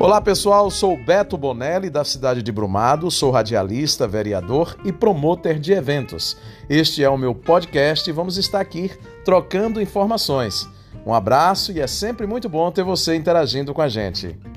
Olá pessoal, sou Beto Bonelli da cidade de Brumado, sou radialista, vereador e promotor de eventos. Este é o meu podcast e vamos estar aqui trocando informações. Um abraço e é sempre muito bom ter você interagindo com a gente.